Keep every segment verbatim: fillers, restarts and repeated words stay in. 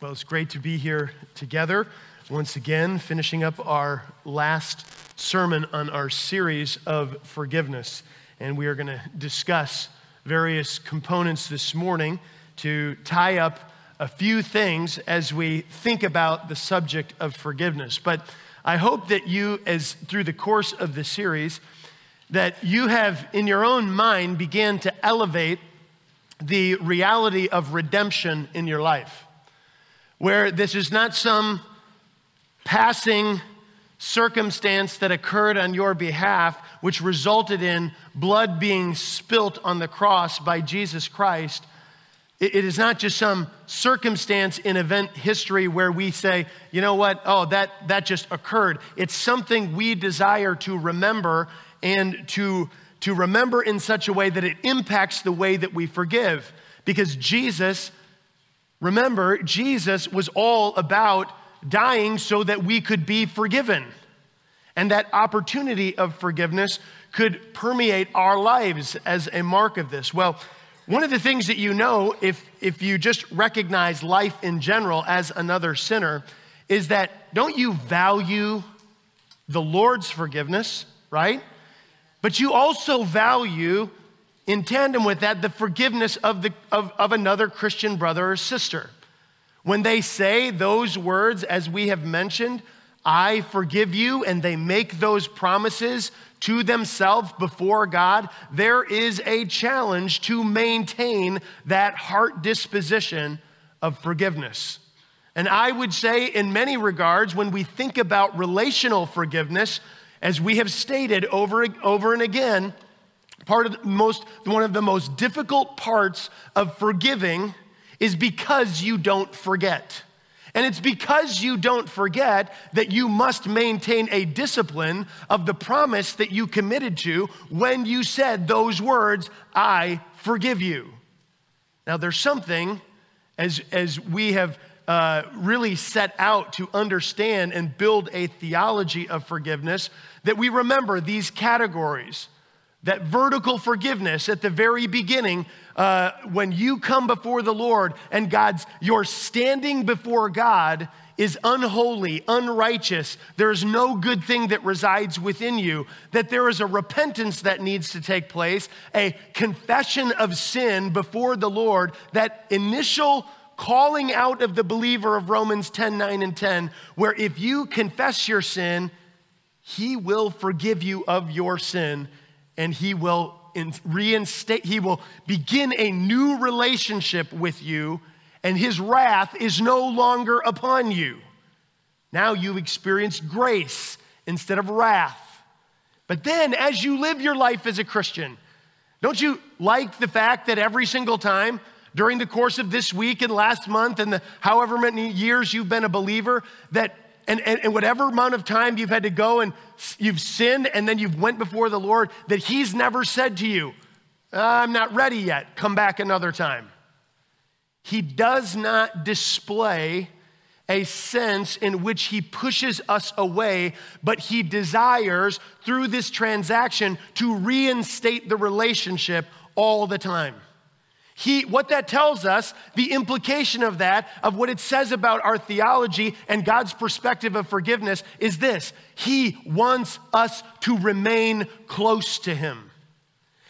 Well, it's great to be here together once again, finishing up our last sermon on our series of forgiveness. And we are going to discuss various components this morning to tie up a few things as we think about the subject of forgiveness. But I hope that you, as through the course of the series, that you have in your own mind began to elevate the reality of redemption in your life, where this is not some passing circumstance that occurred on your behalf, which resulted in blood being spilt on the cross by Jesus Christ. It is not just some circumstance in event history where we say, you know what, oh, that, that just occurred. It's something we desire to remember and to, to remember in such a way that it impacts the way that we forgive. Because Jesus Remember, Jesus was all about dying so that we could be forgiven. And that opportunity of forgiveness could permeate our lives as a mark of this. Well, one of the things that you know, if, if you just recognize life in general as another sinner, is that don't you value the Lord's forgiveness, right? But you also value, in tandem with that, the forgiveness of, the, of, of another Christian brother or sister. When they say those words, as we have mentioned, I forgive you, and they make those promises to themselves before God, there is a challenge to maintain that heart disposition of forgiveness. And I would say in many regards, when we think about relational forgiveness, as we have stated over, over and again, Part of the most, one of the most difficult parts of forgiving is because you don't forget. And it's because you don't forget that you must maintain a discipline of the promise that you committed to when you said those words, I forgive you. Now there's something, as, as we have uh, really set out to understand and build a theology of forgiveness, that we remember these categories. That vertical forgiveness at the very beginning, uh, when you come before the Lord and God's, your standing before God is unholy, unrighteous. There is no good thing that resides within you. That there is a repentance that needs to take place, a confession of sin before the Lord. That initial calling out of the believer of Romans ten, nine and ten, where if you confess your sin, He will forgive you of your sin. And he will reinstate, he will begin a new relationship with you, and his wrath is no longer upon you. Now you experience grace instead of wrath. But then as you live your life as a Christian, don't you like the fact that every single time during the course of this week and last month and the however many years you've been a believer, that And, and, and whatever amount of time you've had to go and you've sinned and then you've went before the Lord, that he's never said to you, I'm not ready yet, come back another time. He does not display a sense in which he pushes us away, but he desires through this transaction to reinstate the relationship all the time. He, what that tells us, the implication of that, of what it says about our theology and God's perspective of forgiveness is this. He wants us to remain close to him.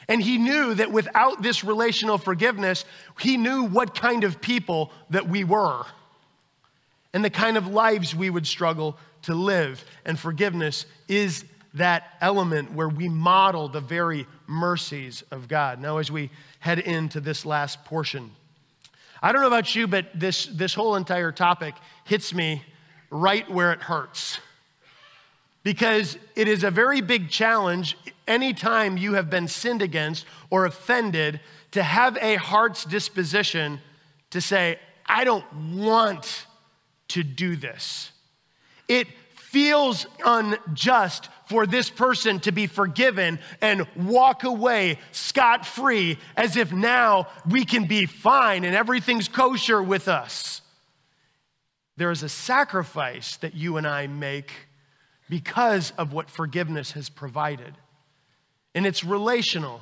And he knew that without this relational forgiveness, he knew what kind of people that we were and the kind of lives we would struggle to live. And forgiveness is that element where we model the very mercies of God. Now, as we head into this last portion, I don't know about you, but this, this whole entire topic hits me right where it hurts. Because it is a very big challenge anytime you have been sinned against or offended to have a heart's disposition to say, I don't want to do this. It feels unjust for this person to be forgiven and walk away scot-free as if now we can be fine and everything's kosher with us. There is a sacrifice that you and I make because of what forgiveness has provided. And it's relational.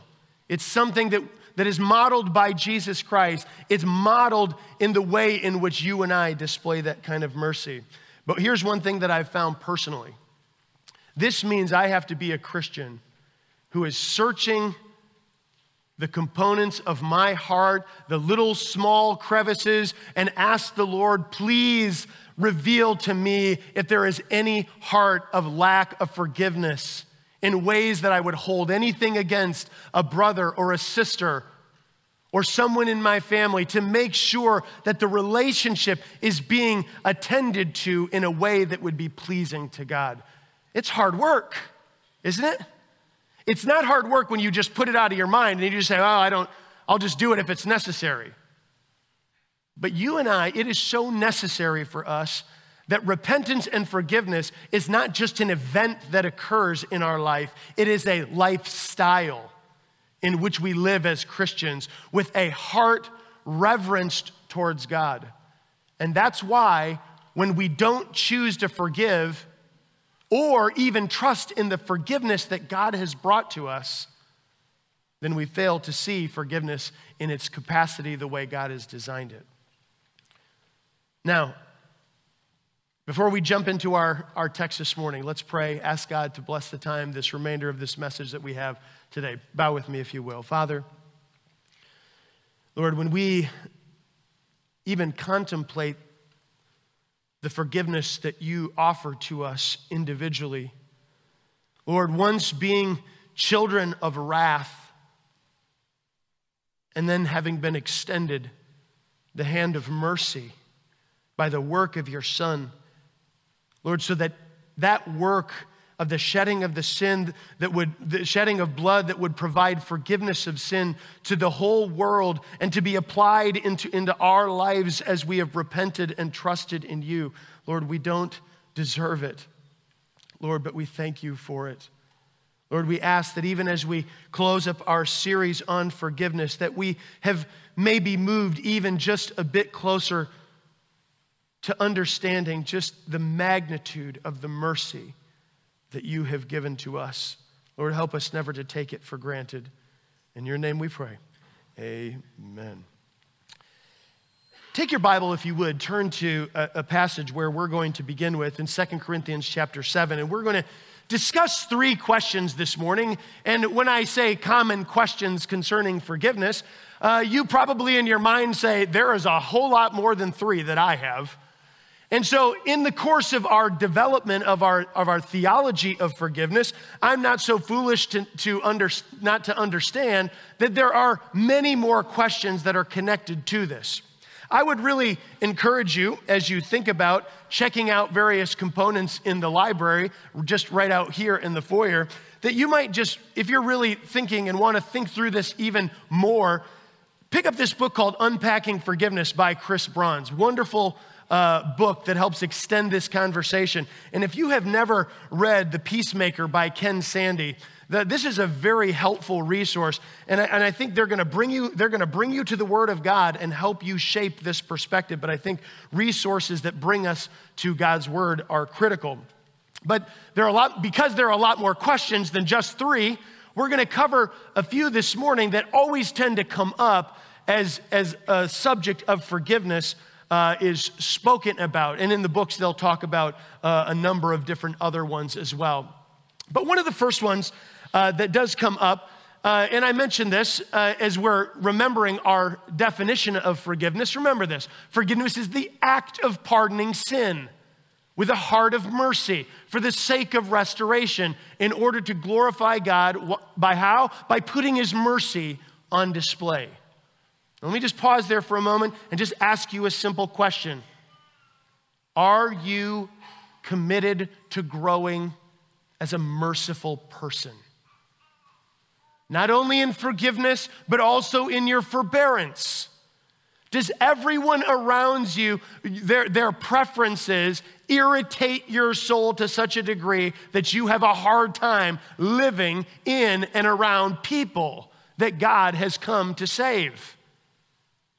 It's something that, that is modeled by Jesus Christ, it's modeled in the way in which you and I display that kind of mercy. But here's one thing that I've found personally. This means I have to be a Christian who is searching the components of my heart, the little small crevices, and ask the Lord, please reveal to me if there is any heart of lack of forgiveness in ways that I would hold anything against a brother or a sister or someone in my family, to make sure that the relationship is being attended to in a way that would be pleasing to God. It's hard work, isn't it? It's not hard work when you just put it out of your mind and you just say, oh, I don't, I'll just do it if it's necessary. But you and I, it is so necessary for us that repentance and forgiveness is not just an event that occurs in our life. It is a lifestyle in which we live as Christians with a heart reverenced towards God. And that's why when we don't choose to forgive, or even trust in the forgiveness that God has brought to us, then we fail to see forgiveness in its capacity the way God has designed it. Now, before we jump into our, our text this morning, let's pray, ask God to bless the time, this remainder of this message that we have today. Bow with me if you will. Father, Lord, when we even contemplate the forgiveness that you offer to us individually. Lord, once being children of wrath and then having been extended the hand of mercy by the work of your Son. Lord, so that that work of the shedding of the sin that would, the shedding of blood that would provide forgiveness of sin to the whole world and to be applied into, into our lives as we have repented and trusted in you. Lord, we don't deserve it, Lord, but we thank you for it. Lord, we ask that even as we close up our series on forgiveness, that we have maybe moved even just a bit closer to understanding just the magnitude of the mercy that you have given to us. Lord, help us never to take it for granted. In your name we pray, amen. Take your Bible, if you would, turn to a, a passage where we're going to begin with in Second Corinthians chapter seven, and we're going to discuss three questions this morning. And when I say common questions concerning forgiveness, uh, you probably in your mind say, there is a whole lot more than three that I have. And so in the course of our development of our, of our theology of forgiveness, I'm not so foolish to, to under, not to understand that there are many more questions that are connected to this. I would really encourage you, as you think about checking out various components in the library, just right out here in the foyer, that you might just, if you're really thinking and want to think through this even more, pick up this book called Unpacking Forgiveness by Chris Bronze. Wonderful Uh, book that helps extend this conversation. And if you have never read The Peacemaker by Ken Sandy, the, this is a very helpful resource. And I, and I think they're going to bring you, they're going to bring you to the Word of God and help you shape this perspective. But I think resources that bring us to God's Word are critical. But there are a lot, because there are a lot more questions than just three, we're going to cover a few this morning that always tend to come up as, as a subject of forgiveness Uh, is spoken about. And in the books, they'll talk about uh, a number of different other ones as well. But one of the first ones uh, that does come up, uh, and I mentioned this uh, as we're remembering our definition of forgiveness. Remember this, forgiveness is the act of pardoning sin with a heart of mercy for the sake of restoration in order to glorify God by how? By putting his mercy on display. Let me just pause there for a moment and just ask you a simple question. Are you committed to growing as a merciful person? Not only in forgiveness, but also in your forbearance. Does everyone around you, their, their preferences, irritate your soul to such a degree that you have a hard time living in and around people that God has come to save?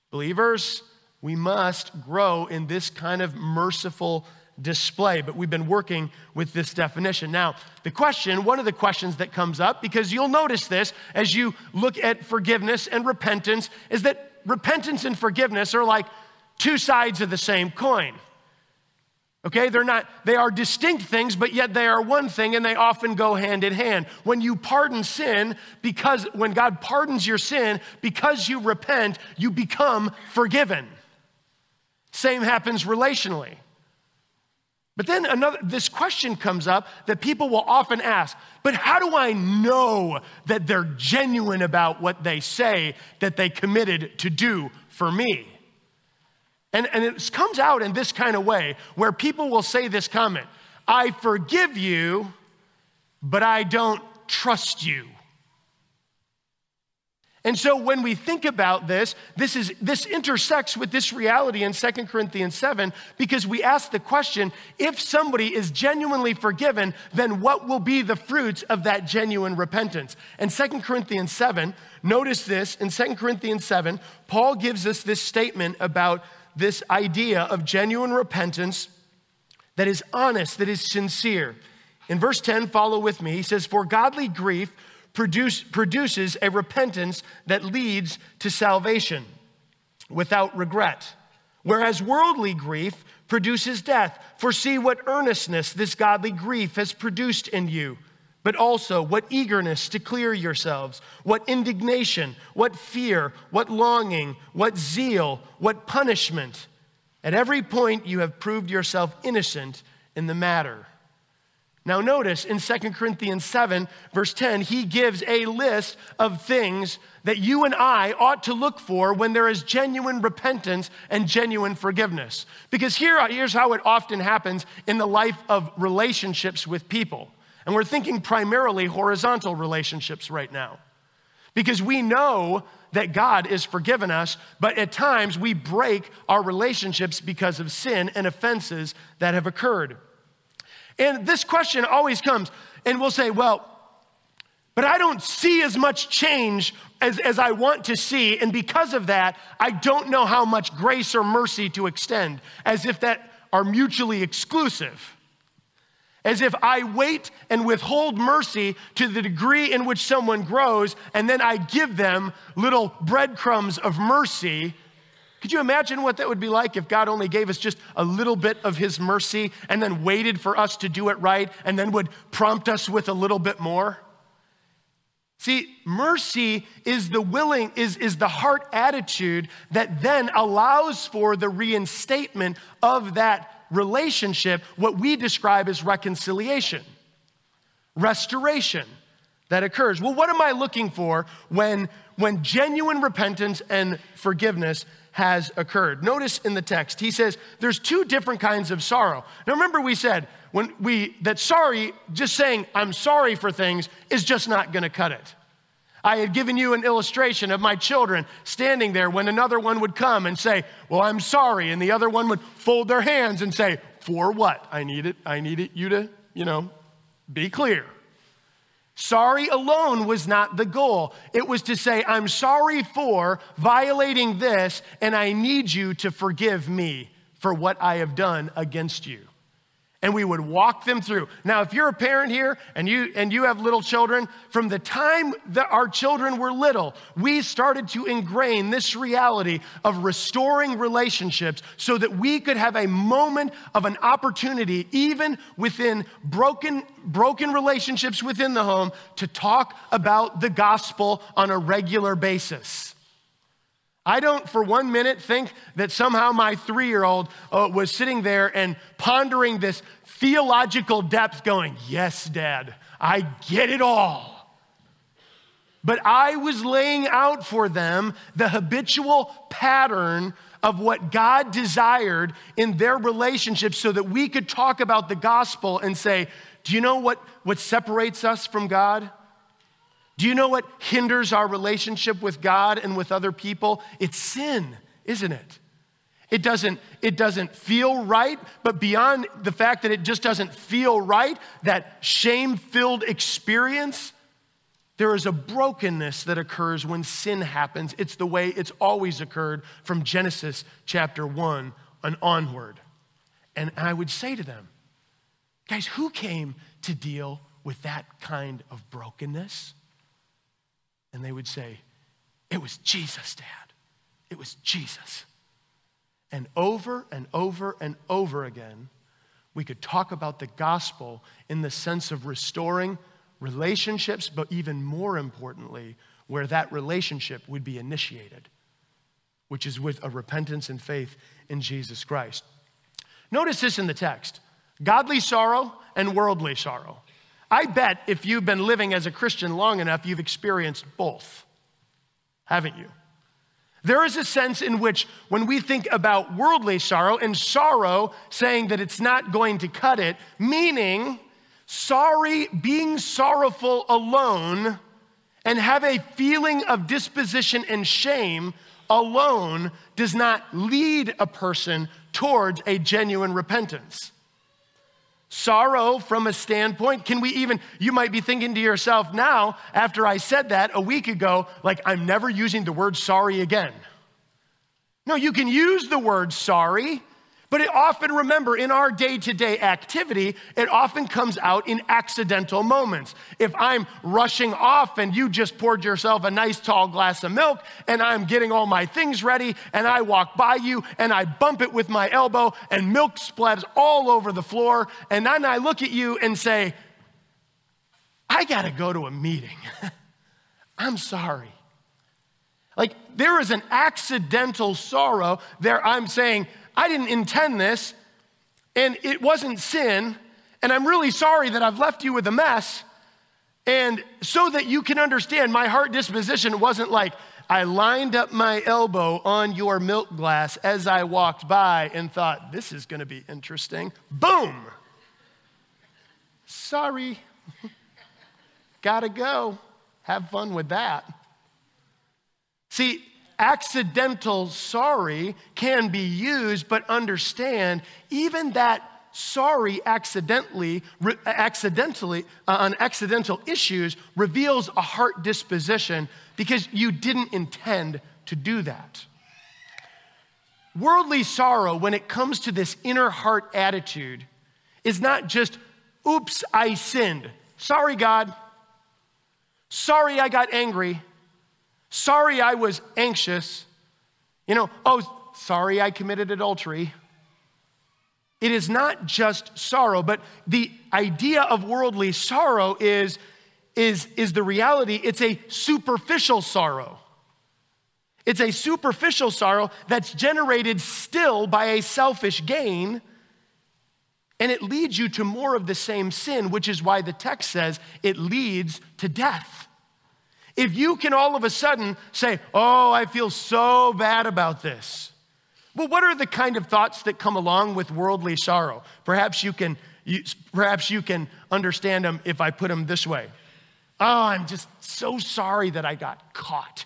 Believers, we must grow in this kind of merciful display. But we've been working with this definition. Now, the question, one of the questions that comes up, because you'll notice this as you look at forgiveness and repentance, is that repentance and forgiveness are like two sides of the same coin. Okay, they're not, they are distinct things, but yet they are one thing, and they often go hand in hand. When you pardon sin, because when God pardons your sin, because you repent, you become forgiven. Same happens relationally. But then another, this question comes up that people will often ask, but how do I know that they're genuine about what they say that they committed to do for me? And, and it comes out in this kind of way where people will say this comment, I forgive you, but I don't trust you. And so when we think about this, this, is, this intersects with this reality in Second Corinthians seven, because we ask the question, if somebody is genuinely forgiven, then what will be the fruits of that genuine repentance? And Second Corinthians seven, notice this, in Second Corinthians seven, Paul gives us this statement about this idea of genuine repentance that is honest, that is sincere. In verse ten, follow with me, he says, for godly grief Produce, produces a repentance that leads to salvation without regret, whereas worldly grief produces death. For see what earnestness this godly grief has produced in you, but also what eagerness to clear yourselves, what indignation, what fear, what longing, what zeal, what punishment. At every point you have proved yourself innocent in the matter. Now notice in Second Corinthians seven, verse ten, he gives a list of things that you and I ought to look for when there is genuine repentance and genuine forgiveness. Because here, here's how it often happens in the life of relationships with people. And we're thinking primarily horizontal relationships right now. Because we know that God has forgiven us, but at times we break our relationships because of sin and offenses that have occurred. And this question always comes, and we'll say, well, but I don't see as much change as, as I want to see, and because of that, I don't know how much grace or mercy to extend, as if that are mutually exclusive. As if I wait and withhold mercy to the degree in which someone grows, and then I give them little breadcrumbs of mercy. Could you imagine what that would be like if God only gave us just a little bit of his mercy and then waited for us to do it right and then would prompt us with a little bit more? See, mercy is the willing, is, is the heart attitude that then allows for the reinstatement of that relationship, what we describe as reconciliation, restoration that occurs. Well, what am I looking for when, when genuine repentance and forgiveness has occurred? Notice in the text, he says, there's two different kinds of sorrow. Now remember we said when we, that sorry, just saying I'm sorry for things is just not gonna cut it. I had given you an illustration of my children standing there when another one would come and say, well, I'm sorry. And the other one would fold their hands and say, for what? I need it, I need it, you to, you know, be clear. Sorry alone was not the goal. It was to say, I'm sorry for violating this, and I need you to forgive me for what I have done against you. And we would walk them through. Now, if you're a parent here and you, and you have little children, from the time that our children were little, we started to ingrain this reality of restoring relationships so that we could have a moment of an opportunity, even within broken, broken relationships within the home, to talk about the gospel on a regular basis. I don't for one minute think that somehow my three-year-old uh, was sitting there and pondering this theological depth going, yes, Dad, I get it all. But I was laying out for them the habitual pattern of what God desired in their relationship so that we could talk about the gospel and say, do you know what, what separates us from God? Do you know what hinders our relationship with God and with other people? It's sin, isn't it? It doesn't, it doesn't feel right, but beyond the fact that it just doesn't feel right, that shame-filled experience, there is a brokenness that occurs when sin happens. It's the way it's always occurred from Genesis chapter one and onward. And I would say to them, guys, who came to deal with that kind of brokenness? And they would say, it was Jesus, Dad. It was Jesus. And over and over and over again, we could talk about the gospel in the sense of restoring relationships, but even more importantly, where that relationship would be initiated, which is with a repentance and faith in Jesus Christ. Notice this in the text, godly sorrow and worldly sorrow. I bet if you've been living as a Christian long enough, you've experienced both, haven't you? There is a sense in which when we think about worldly sorrow and sorrow saying that it's not going to cut it, meaning sorry, being sorrowful alone and have a feeling of disposition and shame alone does not lead a person towards a genuine repentance. Sorrow from a standpoint, can we even, you might be thinking to yourself now, after I said that a week ago, like I'm never using the word sorry again. No, you can use the word sorry, but it often, remember, in our day-to-day activity, it often comes out in accidental moments. If I'm rushing off and you just poured yourself a nice tall glass of milk and I'm getting all my things ready and I walk by you and I bump it with my elbow and milk splats all over the floor, and then I look at you and say, I gotta go to a meeting. I'm sorry. Like, there is an accidental sorrow there. I'm saying, I didn't intend this, and it wasn't sin, and I'm really sorry that I've left you with a mess, and so that you can understand my heart disposition wasn't like, I lined up my elbow on your milk glass as I walked by and thought, this is gonna be interesting. Boom. Sorry, gotta go. Have fun with that. See, accidental sorry can be used, but understand even that sorry accidentally, re, accidentally uh, on accidental issues reveals a heart disposition because you didn't intend to do that. Worldly sorrow, when it comes to this inner heart attitude, is not just, oops, I sinned. Sorry, God. Sorry, I got angry. Sorry, I was anxious. You know, oh, sorry, I committed adultery. It is not just sorrow, but the idea of worldly sorrow is, is, is the reality. It's a superficial sorrow. It's a superficial sorrow that's generated still by a selfish gain, and it leads you to more of the same sin, which is why the text says it leads to death. If you can all of a sudden say, oh, I feel so bad about this. Well, what are the kind of thoughts that come along with worldly sorrow? Perhaps you can, you, perhaps you can understand them if I put them this way. Oh, I'm just so sorry that I got caught.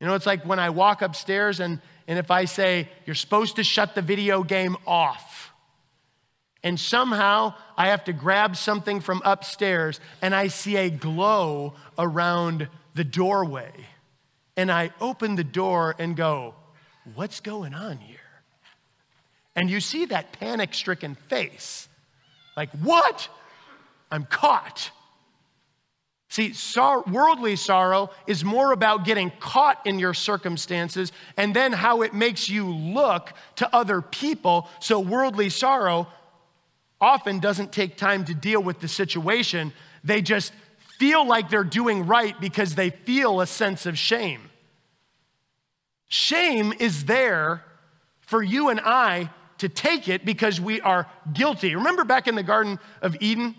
You know, it's like when I walk upstairs and, and if I say, you're supposed to shut the video game off. And somehow I have to grab something from upstairs and I see a glow around the doorway. And I open the door and go, what's going on here? And you see that panic-stricken face. Like, what? I'm caught. See, sor- worldly sorrow is more about getting caught in your circumstances and then how it makes you look to other people. So worldly sorrow often doesn't take time to deal with the situation. They just feel like they're doing right because they feel a sense of shame. Shame is there for you and I to take it because we are guilty. Remember back in the Garden of Eden?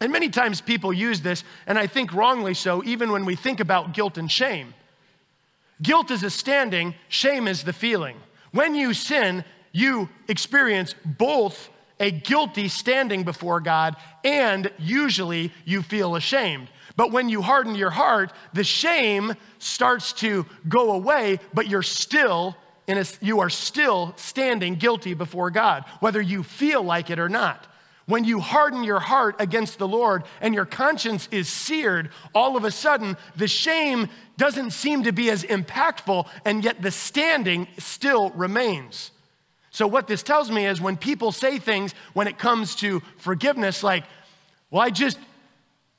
And many times people use this, and I think wrongly so, even when we think about guilt and shame. Guilt is a standing, shame is the feeling. When you sin, you experience both a guilty standing before God, and usually you feel ashamed. But when you harden your heart, the shame starts to go away, but you're still in a, you are still standing guilty before God, whether you feel like it or not. When you harden your heart against the Lord and your conscience is seared, all of a sudden the shame doesn't seem to be as impactful, and yet the standing still remains. So what this tells me is when people say things when it comes to forgiveness, like, well, I just,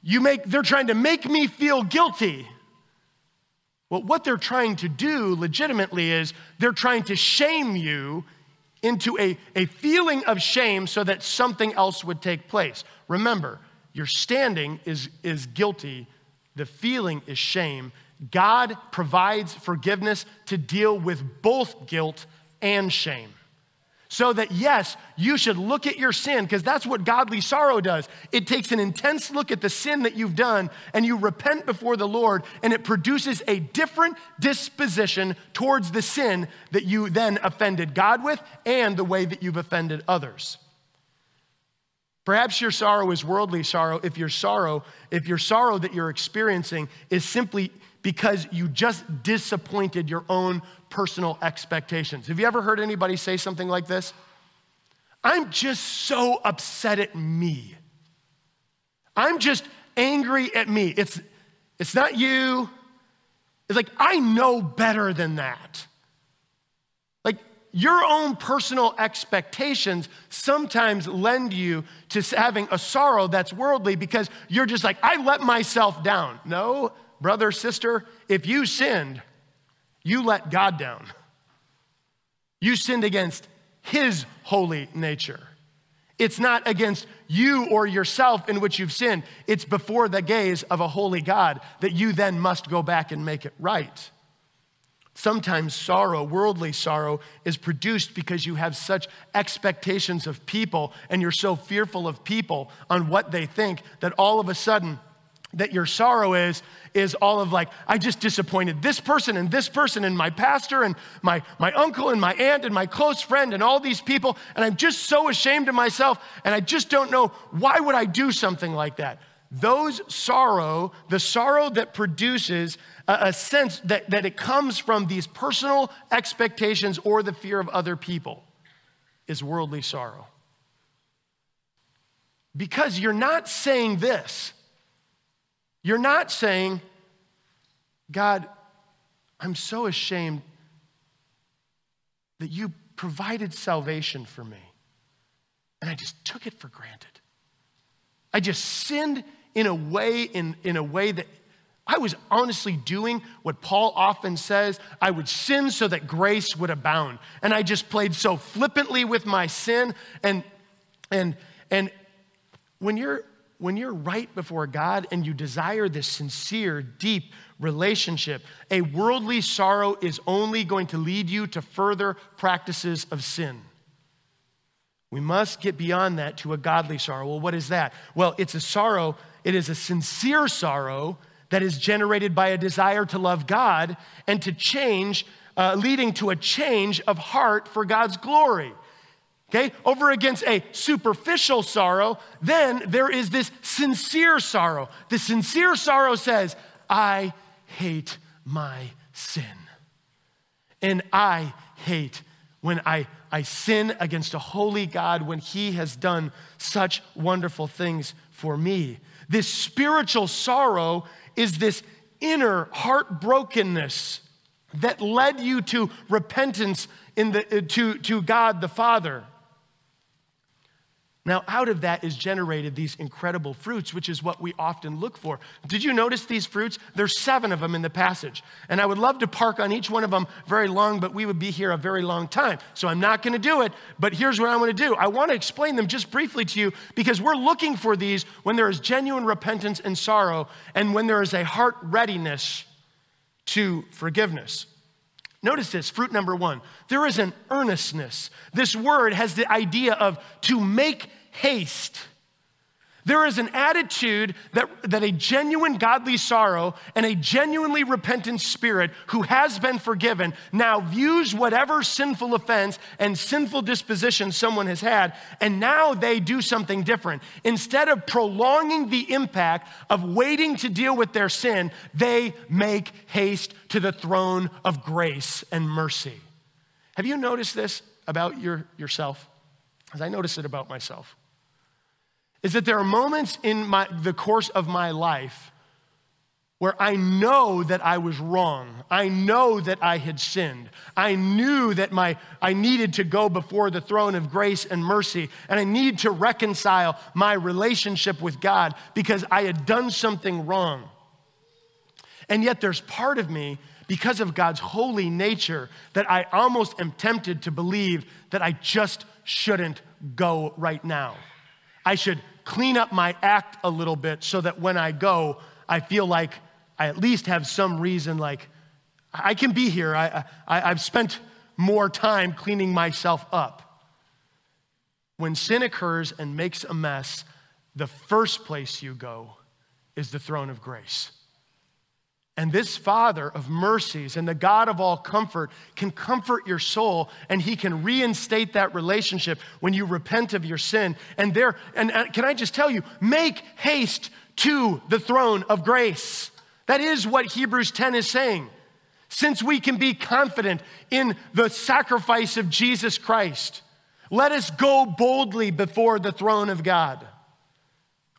you make, they're trying to make me feel guilty. Well, what they're trying to do legitimately is they're trying to shame you into a, a feeling of shame so that something else would take place. Remember, your standing is, is guilty. The feeling is shame. God provides forgiveness to deal with both guilt and shame. So that, yes, you should look at your sin, because that's what godly sorrow does. It takes an intense look at the sin that you've done, and you repent before the Lord, and it produces a different disposition towards the sin that you then offended God with and the way that you've offended others. Perhaps your sorrow is worldly sorrow if your sorrow, if your sorrow that you're experiencing is simply because you just disappointed your own personal expectations. Have you ever heard anybody say something like this? I'm just so upset at me. I'm just angry at me. It's, it's not you. It's like, I know better than that. Like, your own personal expectations sometimes lend you to having a sorrow that's worldly because you're just like, I let myself down. No. Brother, sister, if you sinned, you let God down. You sinned against his holy nature. It's not against you or yourself in which you've sinned. It's before the gaze of a holy God that you then must go back and make it right. Sometimes sorrow, worldly sorrow, is produced because you have such expectations of people and you're so fearful of people on what they think that all of a sudden, that your sorrow is, is all of like, I just disappointed this person and this person and my pastor and my, my uncle and my aunt and my close friend and all these people, and I'm just so ashamed of myself, and I just don't know, why would I do something like that? Those sorrow, the sorrow that produces a, a sense that, that it comes from these personal expectations or the fear of other people is worldly sorrow. Because you're not saying this. You're not saying, God, I'm so ashamed that you provided salvation for me, and I just took it for granted. I just sinned in a way, in, in a way that I was honestly doing what Paul often says, I would sin so that grace would abound. And I just played so flippantly with my sin. And, and, and when you're When you're right before God and you desire this sincere, deep relationship, a worldly sorrow is only going to lead you to further practices of sin. We must get beyond that to a godly sorrow. Well, what is that? Well, it's a sorrow, it is a sincere sorrow that is generated by a desire to love God and to change, uh, leading to a change of heart for God's glory. Okay, over against a superficial sorrow, then there is this sincere sorrow. The sincere sorrow says, I hate my sin. And I hate when I, I sin against a holy God when he has done such wonderful things for me. This spiritual sorrow is this inner heartbrokenness that led you to repentance in the, to, to God the Father. Now, out of that is generated these incredible fruits, which is what we often look for. Did you notice these fruits? There's seven of them in the passage. And I would love to park on each one of them very long, but we would be here a very long time. So I'm not going to do it, but here's what I want to do. I want to explain them just briefly to you because we're looking for these when there is genuine repentance and sorrow and when there is a heart readiness to forgiveness. Notice this, fruit number one. There is an earnestness. This word has the idea of to make haste. There is an attitude that, that a genuine godly sorrow and a genuinely repentant spirit who has been forgiven now views whatever sinful offense and sinful disposition someone has had, and now they do something different. Instead of prolonging the impact of waiting to deal with their sin, they make haste to the throne of grace and mercy. Have you noticed this about your, yourself? Because I noticed it about myself. Is that there are moments in my, the course of my life where I know that I was wrong. I know that I had sinned. I knew that my, I needed to go before the throne of grace and mercy, and I need to reconcile my relationship with God because I had done something wrong. And yet there's part of me, because of God's holy nature, that I almost am tempted to believe that I just shouldn't go right now. I should clean up my act a little bit so that when I go, I feel like I at least have some reason, like, I can be here. I, I, I've spent more time cleaning myself up. When sin occurs and makes a mess, the first place you go is the throne of grace. And this Father of mercies and the God of all comfort can comfort your soul, and he can reinstate that relationship when you repent of your sin. And there, and, and can I just tell you, make haste to the throne of grace. That is what Hebrews ten is saying. Since we can be confident in the sacrifice of Jesus Christ, let us go boldly before the throne of God.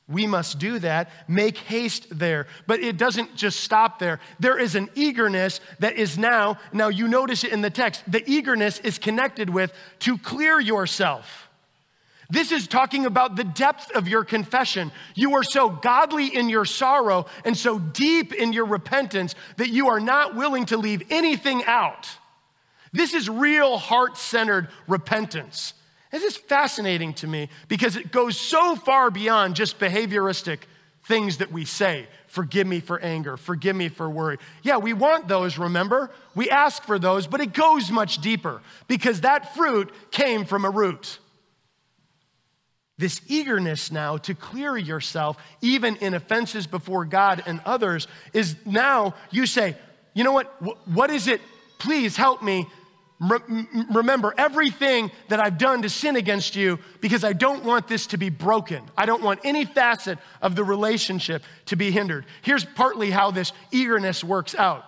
We must do that, make haste there. But it doesn't just stop there. There is an eagerness that is now, now you notice it in the text, the eagerness is connected with to clear yourself. This is talking about the depth of your confession. You are so godly in your sorrow and so deep in your repentance that you are not willing to leave anything out. This is real heart-centered repentance. This is fascinating to me because it goes so far beyond just behavioristic things that we say. Forgive me for anger, forgive me for worry. Yeah, we want those, remember? We ask for those, but it goes much deeper because that fruit came from a root. This eagerness now to clear yourself, even in offenses before God and others, is now you say, you know what, what is it? Please help me. Remember everything that I've done to sin against you because I don't want this to be broken. I don't want any facet of the relationship to be hindered. Here's partly how this eagerness works out.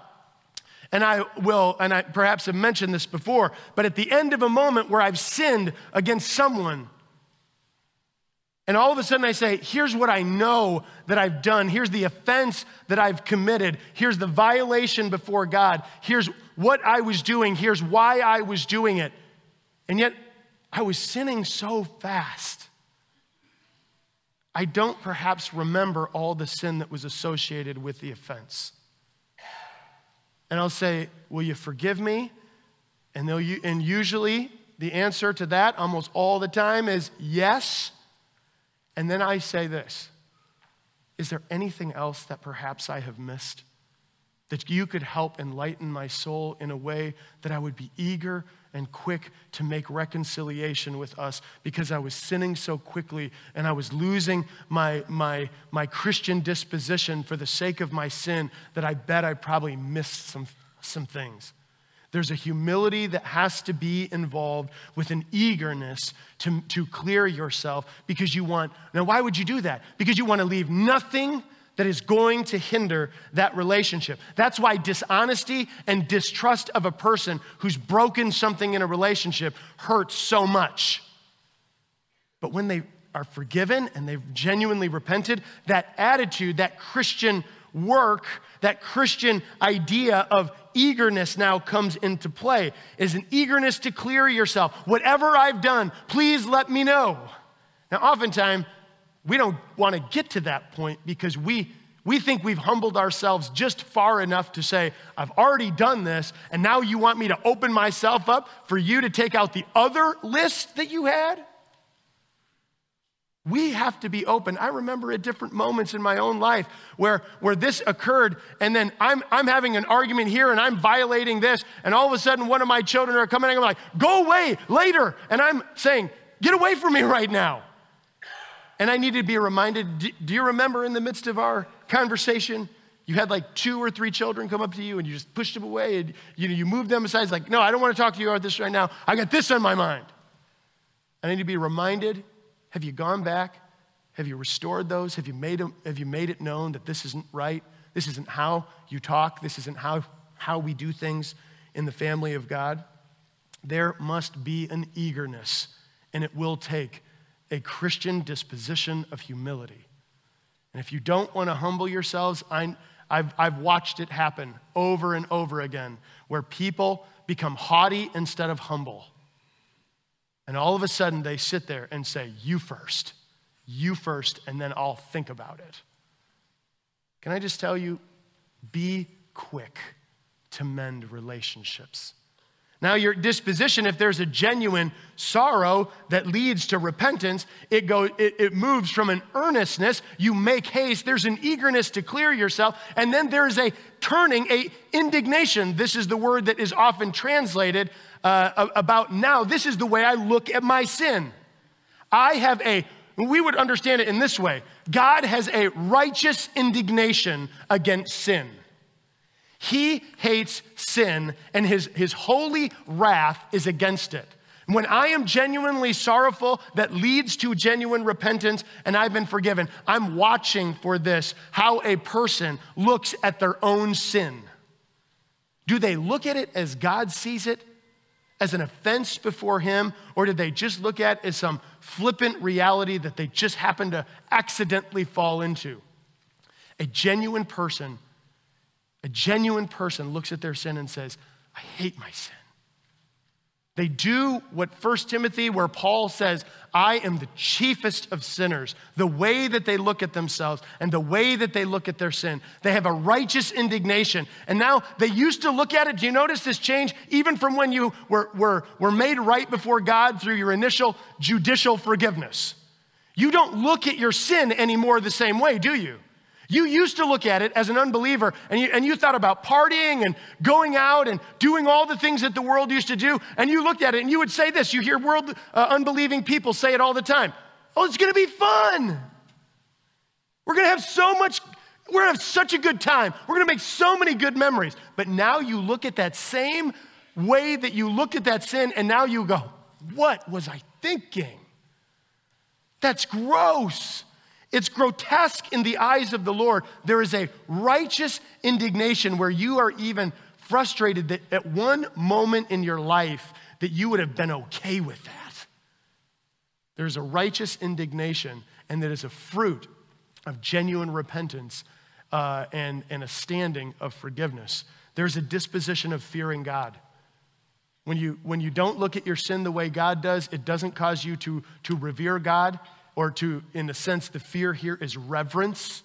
And I will, and I perhaps have mentioned this before, but at the end of a moment where I've sinned against someone, and all of a sudden I say, here's what I know that I've done. Here's the offense that I've committed. Here's the violation before God. Here's what I was doing. Here's why I was doing it. And yet I was sinning so fast. I don't perhaps remember all the sin that was associated with the offense. And I'll say, will you forgive me? And, they'll, and usually the answer to that almost all the time is yes. And then I say this, is there anything else that perhaps I have missed that you could help enlighten my soul in a way that I would be eager and quick to make reconciliation with us because I was sinning so quickly and I was losing my, my, my Christian disposition for the sake of my sin that I bet I probably missed some, some things. There's a humility that has to be involved with an eagerness to, to clear yourself because you want, now why would you do that? Because you want to leave nothing that is going to hinder that relationship. That's why dishonesty and distrust of a person who's broken something in a relationship hurts so much. But when they are forgiven and they've genuinely repented, that attitude, that Christian work, that Christian idea of eagerness now comes into play. Is an eagerness to clear yourself. Whatever I've done, please let me know. Now, oftentimes, we don't want to get to that point because we, we think we've humbled ourselves just far enough to say, I've already done this, and now you want me to open myself up for you to take out the other list that you had? We have to be open. I remember at different moments in my own life where, where this occurred, and then I'm, I'm having an argument here and I'm violating this, and all of a sudden one of my children are coming and I'm like, go away later. And I'm saying, get away from me right now. And I need to be reminded, do, do you remember in the midst of our conversation, you had like two or three children come up to you and you just pushed them away and you, you moved them aside. It's like, no, I don't want to talk to you about this right now. I got this on my mind. I need to be reminded. Have you gone back? Have you restored those? Have you made them, have you made it known that this isn't right? This isn't how you talk. This isn't how, how we do things in the family of God. There must be an eagerness, and it will take a Christian disposition of humility. And if you don't want to humble yourselves, I, I've, I've watched it happen over and over again, where people become haughty instead of humble. And all of a sudden they sit there and say, you first, you first, and then I'll think about it. Can I just tell you, be quick to mend relationships. Now your disposition, if there's a genuine sorrow that leads to repentance, it, go, it, it moves from an earnestness, you make haste, there's an eagerness to clear yourself, and then there's a turning, a indignation. This is the word that is often translated uh, about now. This is the way I look at my sin. I have a, we would understand it in this way, God has a righteous indignation against sin. He hates sin, and his, his holy wrath is against it. When I am genuinely sorrowful, that leads to genuine repentance, and I've been forgiven, I'm watching for this, how a person looks at their own sin. Do they look at it as God sees it, as an offense before him, or do they just look at it as some flippant reality that they just happen to accidentally fall into? A genuine person A genuine person looks at their sin and says, I hate my sin. They do what First Timothy, where Paul says, I am the chiefest of sinners. The way that they look at themselves and the way that they look at their sin, they have a righteous indignation. And now they used to look at it. Do you notice this change? Even from when you were, were, were made right before God through your initial judicial forgiveness. You don't look at your sin anymore the same way, do you? You used to look at it as an unbeliever, and you, and you thought about partying and going out and doing all the things that the world used to do, and you looked at it, and you would say this. You hear world uh, unbelieving people say it all the time. Oh, it's gonna be fun. We're gonna have so much, we're gonna have such a good time. We're gonna make so many good memories. But now you look at that same way that you looked at that sin, and now you go, what was I thinking? That's gross. It's grotesque in the eyes of the Lord. There is a righteous indignation where you are even frustrated that at one moment in your life that you would have been okay with that. There's a righteous indignation, and that is a fruit of genuine repentance uh, and, and a standing of forgiveness. There's a disposition of fearing God. When you, when you don't look at your sin the way God does, it doesn't cause you to, to revere God. Or to, in a sense, the fear here is reverence.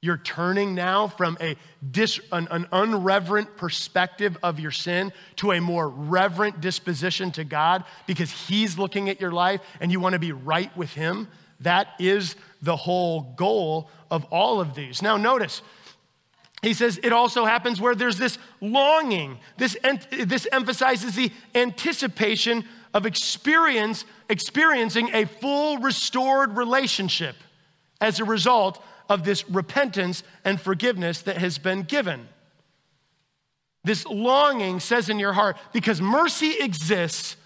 You're turning now from a dis, an, an unreverent perspective of your sin to a more reverent disposition to God, because he's looking at your life and you want to be right with him. That is the whole goal of all of these. Now notice, he says it also happens where there's this longing. This, this emphasizes the anticipation of experience, experiencing a full restored relationship as a result of this repentance and forgiveness that has been given. This longing says in your heart, because mercy exists,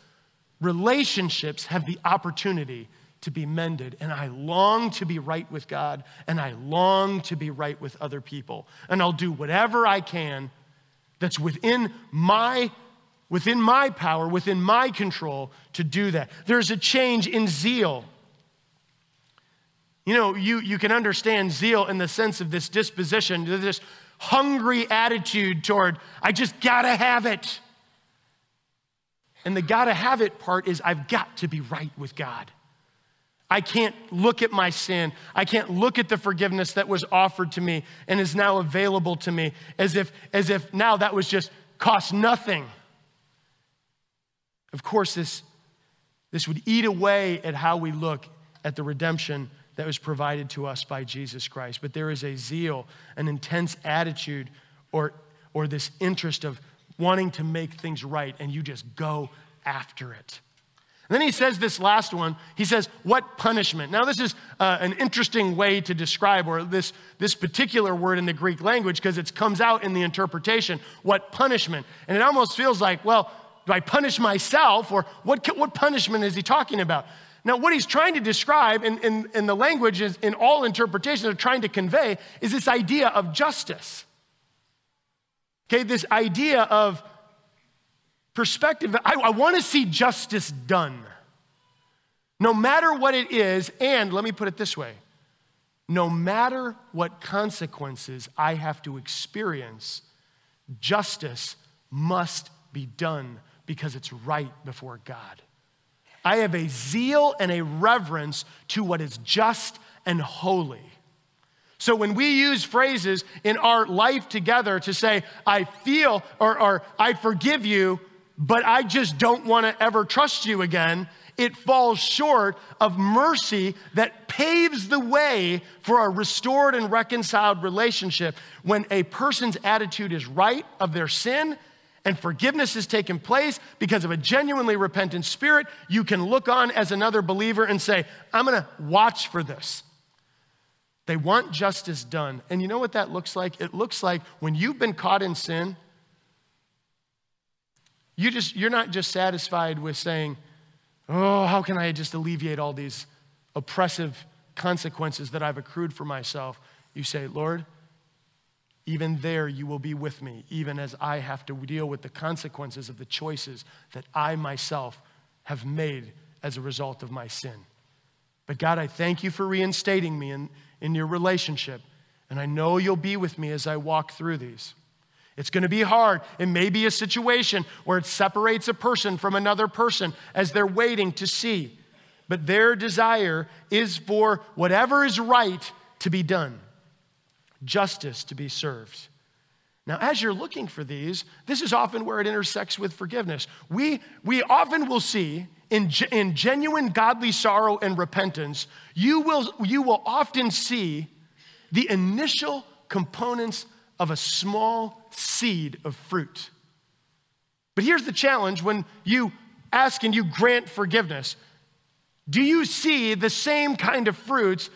relationships have the opportunity to be mended, and I long to be right with God, and I long to be right with other people, and I'll do whatever I can that's within my within my power, within my control to do that. There's a change in zeal. You know, you, you can understand zeal in the sense of this disposition, this hungry attitude toward, I just gotta have it. And the gotta have it part is, I've got to be right with God. I can't look at my sin. I can't look at the forgiveness that was offered to me and is now available to me as if, as if now that was just cost nothing. Of course, this, this would eat away at how we look at the redemption that was provided to us by Jesus Christ. But there is a zeal, an intense attitude, or, or this interest of wanting to make things right, and you just go after it. And then he says this last one. He says, what punishment? Now this is uh, an interesting way to describe, or this, this particular word in the Greek language, because it comes out in the interpretation, what punishment? And it almost feels like, well, do I punish myself, or what, what punishment is he talking about? Now, what he's trying to describe in, in, in the language is, in all interpretations are trying to convey, is this idea of justice. Okay, this idea of perspective. I, I want to see justice done, no matter what it is, and let me put it this way, no matter what consequences I have to experience, justice must be done because it's right before God. I have a zeal and a reverence to what is just and holy. So when we use phrases in our life together to say, I feel or, or I forgive you, but I just don't want to ever trust you again, it falls short of mercy that paves the way for a restored and reconciled relationship. When a person's attitude is right of their sin and forgiveness has taken place because of a genuinely repentant spirit, you can look on as another believer and say, I'm going to watch for this. They want justice done. And you know what that looks like? It looks like when you've been caught in sin, you just, you're not just satisfied with saying, oh, how can I just alleviate all these oppressive consequences that I've accrued for myself? You say, Lord, even there you will be with me, even as I have to deal with the consequences of the choices that I myself have made as a result of my sin. But God, I thank you for reinstating me in, in your relationship, and I know you'll be with me as I walk through these. It's going to be hard. It may be a situation where it separates a person from another person as they're waiting to see. But their desire is for whatever is right to be done, justice to be served. Now, as you're looking for these, this is often where it intersects with forgiveness. We, we often will see in, in genuine godly sorrow and repentance, you will, you will often see the initial components of a small seed of fruit. But here's the challenge when you ask and you grant forgiveness. Do you see the same kind of fruits?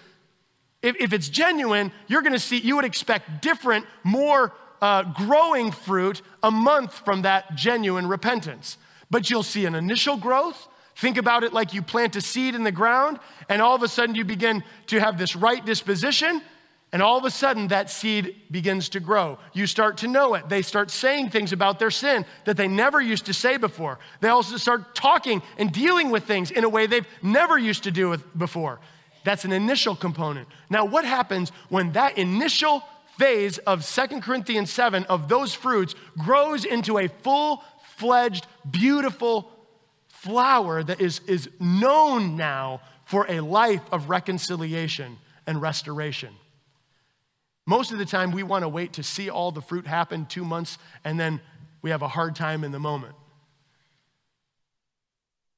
If, if it's genuine, you're gonna see, you would expect different, more uh, growing fruit a month from that genuine repentance. But you'll see an initial growth. Think about it like you plant a seed in the ground and all of a sudden you begin to have this right disposition. And all of a sudden, that seed begins to grow. You start to know it. They start saying things about their sin that they never used to say before. They also start talking and dealing with things in a way they've never used to do with before. That's an initial component. Now, what happens when that initial phase of Second Corinthians seven, of those fruits, grows into a full-fledged, beautiful flower that is, is known now for a life of reconciliation and restoration? Most of the time, we want to wait to see all the fruit happen two months, and then we have a hard time in the moment.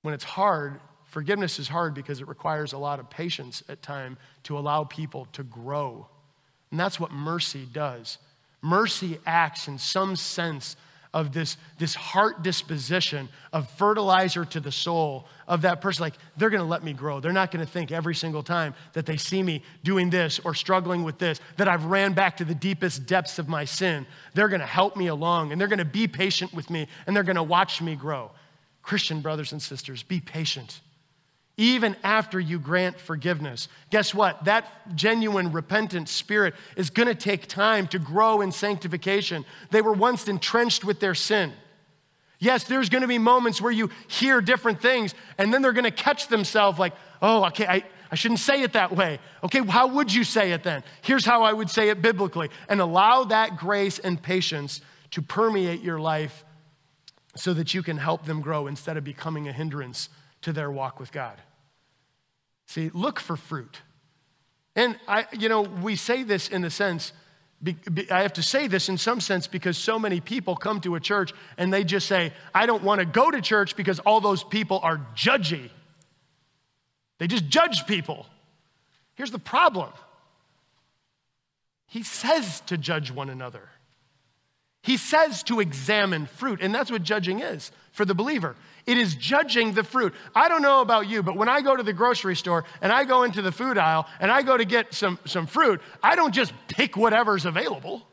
When it's hard, forgiveness is hard because it requires a lot of patience at times to allow people to grow. And that's what mercy does. Mercy acts in some sense of this, this heart disposition of fertilizer to the soul of that person. Like, they're gonna let me grow. They're not gonna think every single time that they see me doing this or struggling with this, that I've ran back to the deepest depths of my sin. They're gonna help me along, and they're gonna be patient with me, and they're gonna watch me grow. Christian brothers and sisters, be patient. Even after you grant forgiveness, guess what? That genuine repentant spirit is going to take time to grow in sanctification. They were once entrenched with their sin. Yes, there's going to be moments where you hear different things, and then they're going to catch themselves like, oh, okay, I, I shouldn't say it that way. Okay, how would you say it then? Here's how I would say it biblically. And allow that grace and patience to permeate your life so that you can help them grow instead of becoming a hindrance to their walk with God. See, look for fruit. And I, you know, we say this in the sense, be, be, I have to say this in some sense because so many people come to a church and they just say, I don't want to go to church because all those people are judgy. They just judge people. Here's the problem. He says to judge one another. He says to examine fruit, and that's what judging is for the believer. It is judging the fruit. I don't know about you, but when I go to the grocery store and I go into the food aisle and I go to get some, some fruit, I don't just pick whatever's available.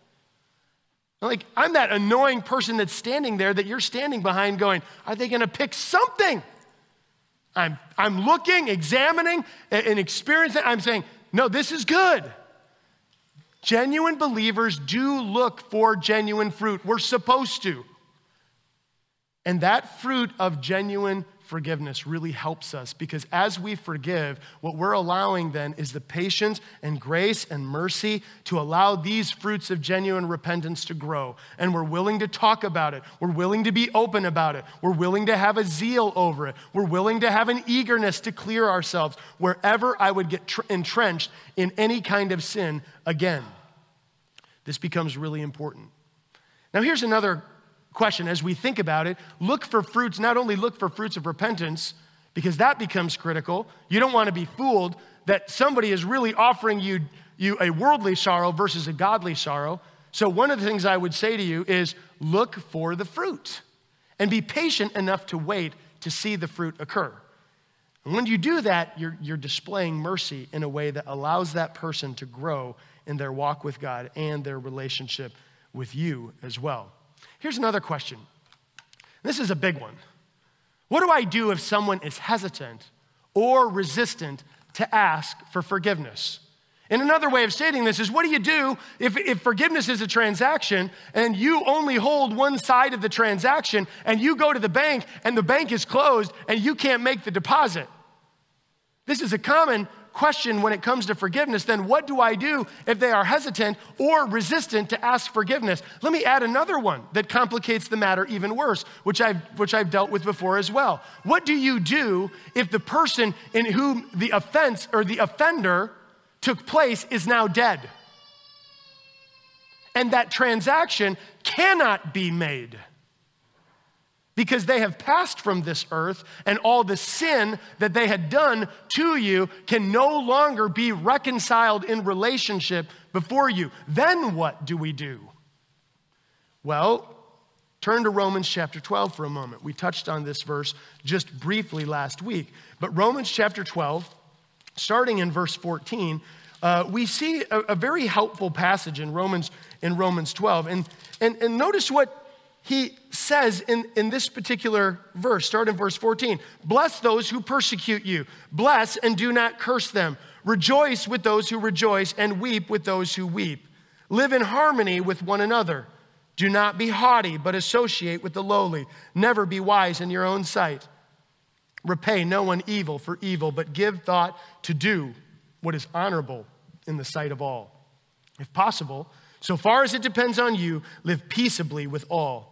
Like, I'm that annoying person that's standing there that you're standing behind going, are they gonna pick something? I'm, I'm looking, examining, and experiencing. I'm saying, no, this is good. Genuine believers do look for genuine fruit. We're supposed to. And that fruit of genuine forgiveness really helps us, because as we forgive, what we're allowing then is the patience and grace and mercy to allow these fruits of genuine repentance to grow. And we're willing to talk about it. We're willing to be open about it. We're willing to have a zeal over it. We're willing to have an eagerness to clear ourselves wherever I would get entrenched in any kind of sin again. This becomes really important. Now here's another question as we think about it. Look for fruits, not only look for fruits of repentance, because that becomes critical. You don't want to be fooled that somebody is really offering you, you a worldly sorrow versus a godly sorrow. So one of the things I would say to you is look for the fruit and be patient enough to wait to see the fruit occur. And when you do that, you're, you're displaying mercy in a way that allows that person to grow in their walk with God and their relationship with you as well. Here's another question. This is a big one. What do I do if someone is hesitant or resistant to ask for forgiveness? And another way of stating this is, what do you do if, if forgiveness is a transaction and you only hold one side of the transaction and you go to the bank and the bank is closed and you can't make the deposit? This is a common question when it comes to forgiveness. Then what do I do if they are hesitant or resistant to ask forgiveness? Let me add another one that complicates the matter even worse, which I've, which I've dealt with before as well. What do you do if the person in whom the offense or the offender took place is now dead, and that transaction cannot be made because they have passed from this earth and all the sin that they had done to you can no longer be reconciled in relationship before you? Then what do we do? Well, turn to Romans chapter twelve for a moment. We touched on this verse just briefly last week, but Romans chapter twelve, starting in verse fourteen, uh, we see a, a very helpful passage in Romans, in Romans twelve. And, and, and notice what he says in, in this particular verse, starting in verse fourteen. Bless those who persecute you. Bless and do not curse them. Rejoice with those who rejoice and weep with those who weep. Live in harmony with one another. Do not be haughty, but associate with the lowly. Never be wise in your own sight. Repay no one evil for evil, but give thought to do what is honorable in the sight of all. If possible, so far as it depends on you, live peaceably with all.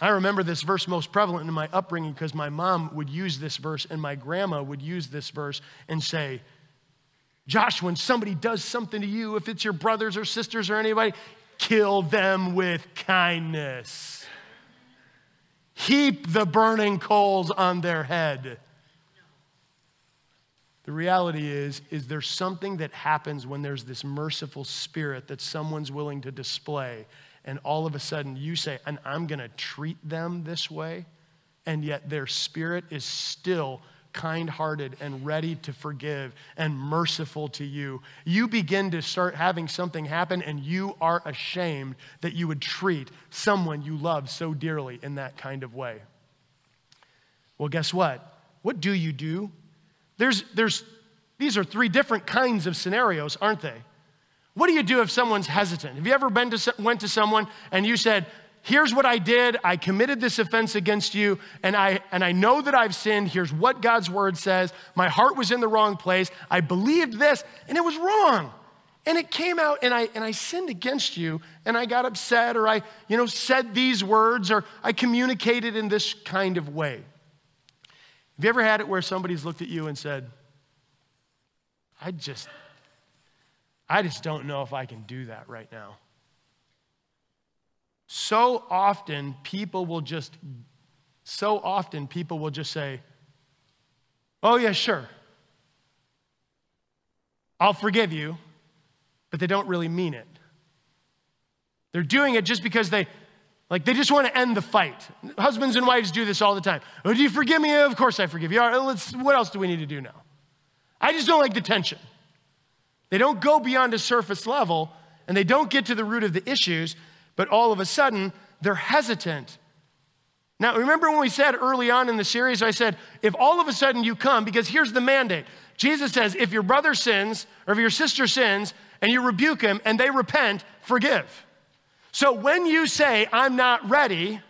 I remember this verse most prevalent in my upbringing because my mom would use this verse and my grandma would use this verse and say, Josh, when somebody does something to you, if it's your brothers or sisters or anybody, kill them with kindness. Heap the burning coals on their head. The reality is, is there's something that happens when there's this merciful spirit that someone's willing to display, and all of a sudden you say, and I'm gonna treat them this way, and yet their spirit is still kind-hearted and ready to forgive and merciful to you. You begin to start having something happen, and you are ashamed that you would treat someone you love so dearly in that kind of way. Well, guess what? What do you do? There's, there's, these are three different kinds of scenarios, aren't they? What do you do if someone's hesitant? Have you ever been to, went to someone and you said, here's what I did, I committed this offense against you, and I, and I know that I've sinned, here's what God's word says, my heart was in the wrong place, I believed this, and it was wrong. And it came out, and I, and I sinned against you, and I got upset, or I you know, said these words, or I communicated in this kind of way. Have you ever had it where somebody's looked at you and said, I just, I just don't know if I can do that right now? So often people will just, so often people will just say, oh yeah, sure. I'll forgive you, but they don't really mean it. They're doing it just because they, Like they just want to end the fight. Husbands and wives do this all the time. Oh, do you forgive me? Of course I forgive you. All right, let's, what else do we need to do now? I just don't like the tension. They don't go beyond a surface level, and they don't get to the root of the issues, but all of a sudden, they're hesitant. Now, remember when we said early on in the series, I said, if all of a sudden you come, because here's the mandate. Jesus says, if your brother sins, or if your sister sins, and you rebuke him, and they repent, forgive. So when you say, I'm not ready,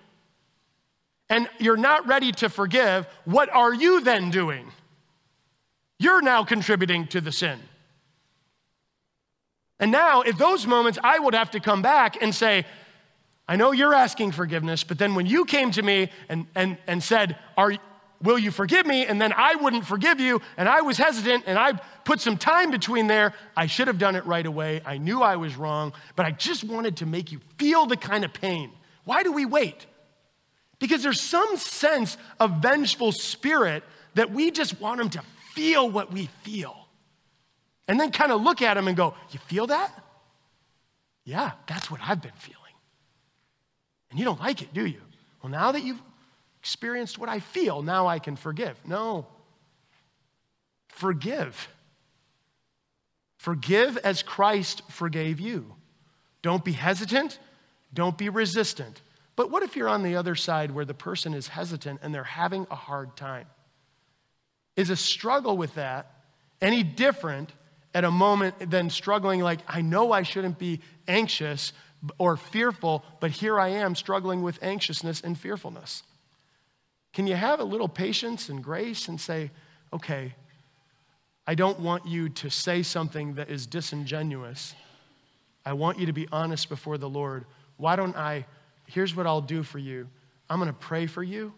and you're not ready to forgive, what are you then doing? You're now contributing to the sin. And now, at those moments, I would have to come back and say, I know you're asking forgiveness, but then when you came to me and, and, and said, Are, will you forgive me? And then I wouldn't forgive you, and I was hesitant, and I put some time between there. I should have done it right away. I knew I was wrong, but I just wanted to make you feel the kind of pain. Why do we wait? Because there's some sense of vengeful spirit that we just want them to feel what we feel. And then kind of look at them and go, you feel that? Yeah, that's what I've been feeling. And you don't like it, do you? Well, now that you've experienced what I feel, now I can forgive. No. Forgive. Forgive as Christ forgave you. Don't be hesitant. Don't be resistant. But what if you're on the other side where the person is hesitant and they're having a hard time? Is a struggle with that any different at a moment than struggling like, I know I shouldn't be anxious or fearful, but here I am struggling with anxiousness and fearfulness? Can you have a little patience and grace and say, okay, I don't want you to say something that is disingenuous. I want you to be honest before the Lord. Why don't I... Here's what I'll do for you. I'm going to pray for you,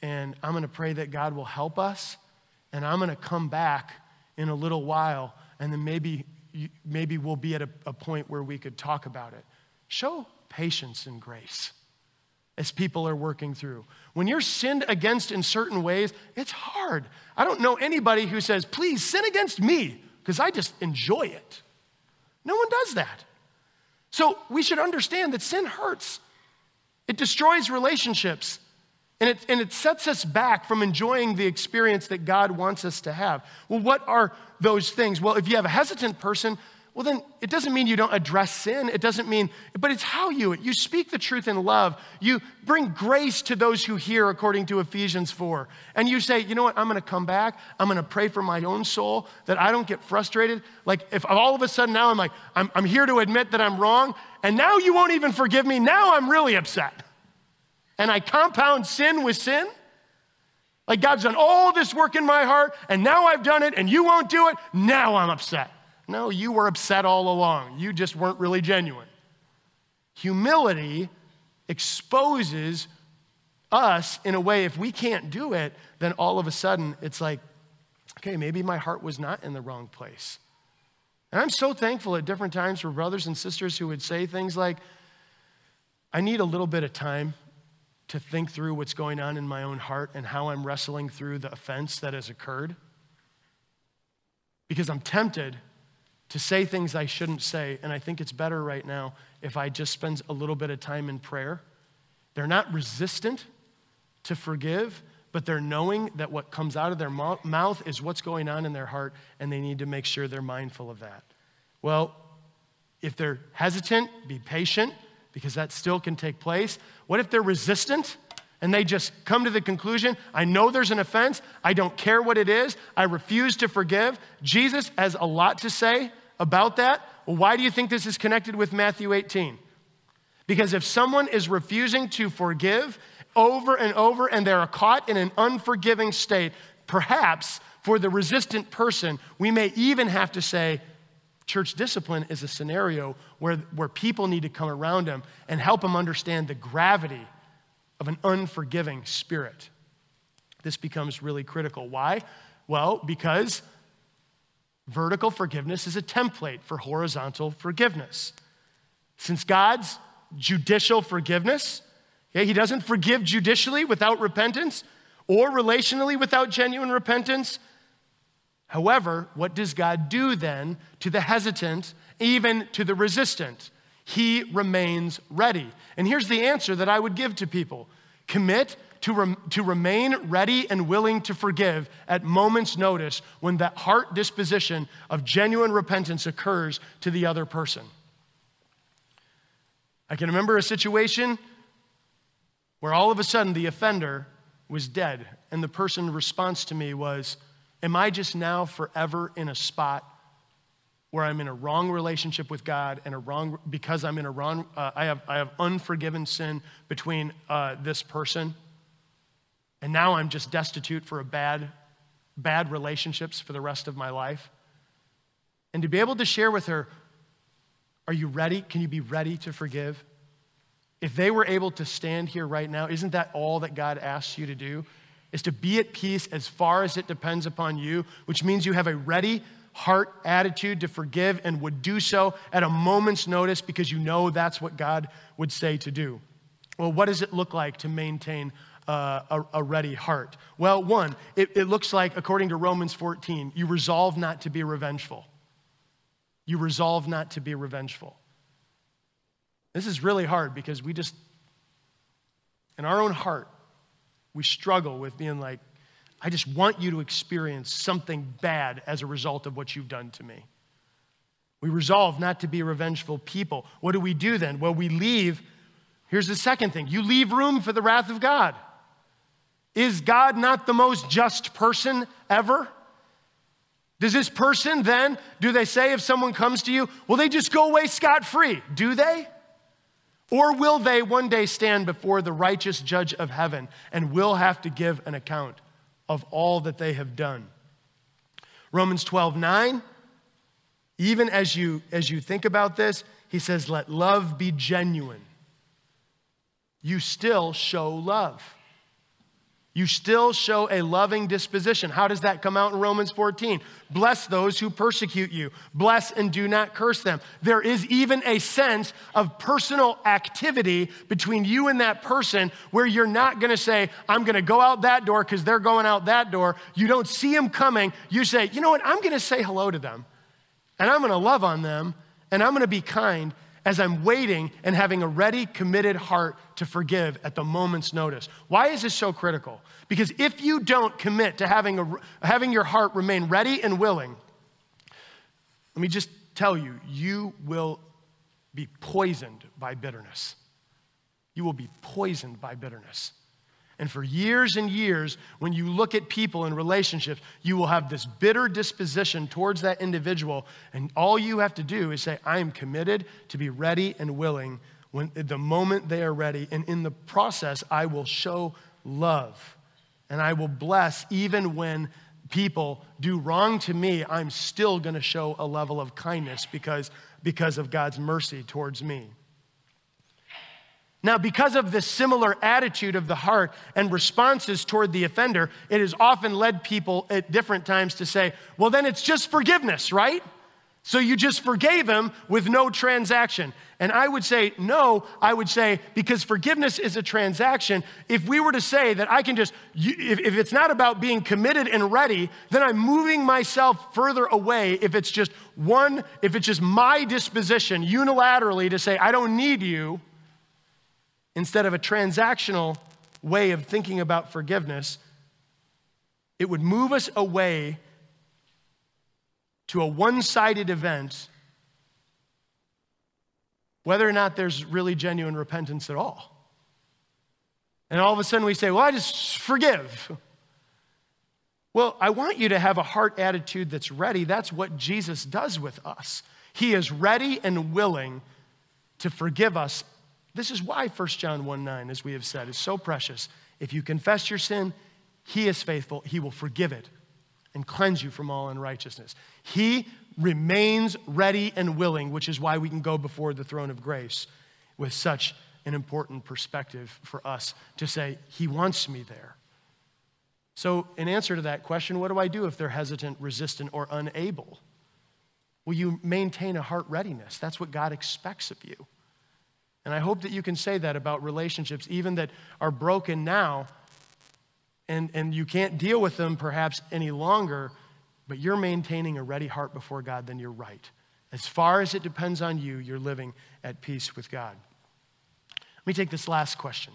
and I'm going to pray that God will help us, and I'm going to come back in a little while, and then maybe maybe we'll be at a, a point where we could talk about it. Show patience and grace as people are working through. When you're sinned against in certain ways, it's hard. I don't know anybody who says, please sin against me, because I just enjoy it. No one does that. So we should understand that sin hurts. It destroys relationships, and it, and it sets us back from enjoying the experience that God wants us to have. Well, what are those things? Well, if you have a hesitant person, well, then it doesn't mean you don't address sin. It doesn't mean, but it's how you, you speak the truth in love. You bring grace to those who hear, according to Ephesians four. And you say, you know what, I'm going to come back. I'm going to pray for my own soul that I don't get frustrated. Like if all of a sudden now I'm like, I'm, I'm here to admit that I'm wrong, and now you won't even forgive me. Now I'm really upset. And I compound sin with sin. Like God's done all this work in my heart, and now I've done it, and you won't do it. Now I'm upset. No, you were upset all along. You just weren't really genuine. Humility exposes us in a way, if we can't do it, then all of a sudden it's like, okay, maybe my heart was not in the wrong place. And I'm so thankful at different times for brothers and sisters who would say things like, I need a little bit of time to think through what's going on in my own heart and how I'm wrestling through the offense that has occurred. Because I'm tempted to say things I shouldn't say, and I think it's better right now if I just spend a little bit of time in prayer. They're not resistant to forgive, but they're knowing that what comes out of their mouth is what's going on in their heart, and they need to make sure they're mindful of that. Well, if they're hesitant, be patient, because that still can take place. What if they're resistant? And they just come to the conclusion, I know there's an offense. I don't care what it is. I refuse to forgive. Jesus has a lot to say about that. Well, why do you think this is connected with Matthew eighteen? Because if someone is refusing to forgive over and over and they're caught in an unforgiving state, perhaps for the resistant person, we may even have to say, church discipline is a scenario where, where people need to come around them and help them understand the gravity of an unforgiving spirit. This becomes really critical. Why? Well, because vertical forgiveness is a template for horizontal forgiveness. Since God's judicial forgiveness, okay, he doesn't forgive judicially without repentance or relationally without genuine repentance. However, what does God do then to the hesitant, even to the resistant? He remains ready. And here's the answer that I would give to people. Commit to, rem- to remain ready and willing to forgive at moment's notice when that heart disposition of genuine repentance occurs to the other person. I can remember a situation where all of a sudden the offender was dead, and the person's response to me was, am I just now forever in a spot where I'm in a wrong relationship with God and a wrong, because I'm in a wrong, uh, I have I have unforgiven sin between uh, this person, and now I'm just destitute for a bad, bad relationships for the rest of my life? And to be able to share with her, are you ready? Can you be ready to forgive? If they were able to stand here right now, isn't that all that God asks you to do? Is to be at peace as far as it depends upon you, which means you have a ready heart attitude to forgive and would do so at a moment's notice because you know that's what God would say to do. Well, what does it look like to maintain uh, a, a ready heart? Well, one, it, it looks like, according to Romans fourteen, you resolve not to be revengeful. You resolve not to be revengeful. This is really hard because we just, in our own heart, we struggle with being like, I just want you to experience something bad as a result of what you've done to me. We resolve not to be revengeful people. What do we do then? Well, we leave. Here's the second thing. You leave room for the wrath of God. Is God not the most just person ever? Does this person then, do they say if someone comes to you, will they just go away scot-free? Do they? Or will they one day stand before the righteous judge of heaven and will have to give an account of all that they have done? Romans twelve nine, even as you, as you think about this, he says, let love be genuine. You still show love. You still show a loving disposition. How does that come out in Romans fourteen? Bless those who persecute you. Bless and do not curse them. There is even a sense of personal activity between you and that person where you're not gonna say, I'm gonna go out that door because they're going out that door. You don't see them coming. You say, you know what? I'm gonna say hello to them, and I'm gonna love on them, and I'm gonna be kind as I'm waiting and having a ready, committed heart to forgive at the moment's notice. Why is this so critical? Because if you don't commit to having, a, having your heart remain ready and willing, let me just tell you, you will be poisoned by bitterness. You will be poisoned by bitterness. And for years and years, when you look at people in relationships, you will have this bitter disposition towards that individual. And all you have to do is say, I am committed to be ready and willing when the moment they are ready. And in the process, I will show love and I will bless. Even when people do wrong to me, I'm still going to show a level of kindness because, because of God's mercy towards me. Now, because of this similar attitude of the heart and responses toward the offender, it has often led people at different times to say, well, then it's just forgiveness, right? So you just forgave him with no transaction. And I would say, no, I would say, because forgiveness is a transaction. If we were to say that I can just, if it's not about being committed and ready, then I'm moving myself further away. If it's just one, if it's just my disposition unilaterally to say, I don't need you, instead of a transactional way of thinking about forgiveness, it would move us away to a one-sided event, whether or not there's really genuine repentance at all. And all of a sudden we say, well, I just forgive. Well, I want you to have a heart attitude that's ready. That's what Jesus does with us. He is ready and willing to forgive us. This is why First John one nine, as we have said, is so precious. If you confess your sin, he is faithful. He will forgive it and cleanse you from all unrighteousness. He remains ready and willing, which is why we can go before the throne of grace with such an important perspective for us to say, he wants me there. So in answer to that question, what do I do if they're hesitant, resistant, or unable? Well, you maintain a heart readiness. That's what God expects of you. And I hope that you can say that about relationships, even that are broken now, and, and you can't deal with them perhaps any longer, but you're maintaining a ready heart before God, then you're right. As far as it depends on you, you're living at peace with God. Let me take this last question.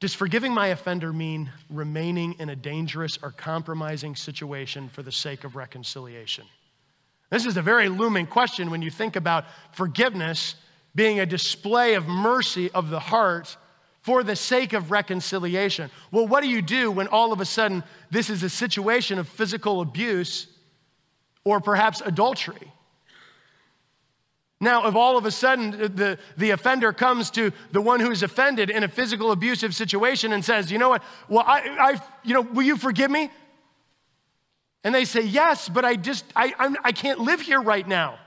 Does forgiving my offender mean remaining in a dangerous or compromising situation for the sake of reconciliation? This is a very looming question when you think about forgiveness being a display of mercy of the heart for the sake of reconciliation. Well, what do you do when all of a sudden this is a situation of physical abuse or perhaps adultery? Now, if all of a sudden the, the offender comes to the one who's offended in a physical abusive situation and says, you know what, well, I, I you know, will you forgive me? And they say, yes, but I just, I, I'm, I can't live here right now.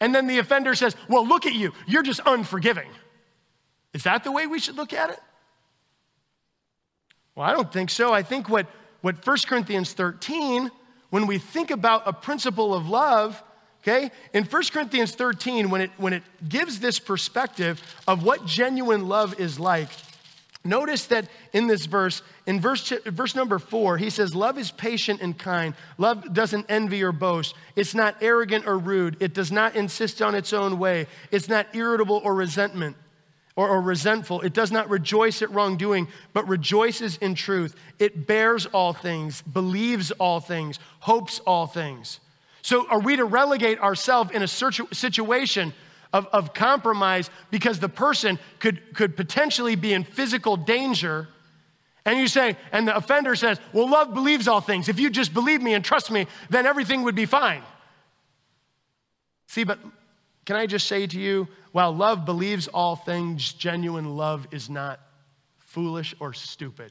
And then the offender says, well, look at you, you're just unforgiving. Is that the way we should look at it? Well, I don't think so. I think what, what First Corinthians thirteen, when we think about a principle of love, okay, in First Corinthians thirteen, when it, when it gives this perspective of what genuine love is like, notice that in this verse, in verse, verse number four, he says, love is patient and kind. Love doesn't envy or boast. It's not arrogant or rude. It does not insist on its own way. It's not irritable or resentment. Or, or resentful. It does not rejoice at wrongdoing, but rejoices in truth. It bears all things, believes all things, hopes all things. So are we to relegate ourselves in a situation of, of compromise because the person could, could potentially be in physical danger? And you say, and the offender says, well, love believes all things. If you just believe me and trust me, then everything would be fine. See, but can I just say to you, while love believes all things, genuine love is not foolish or stupid.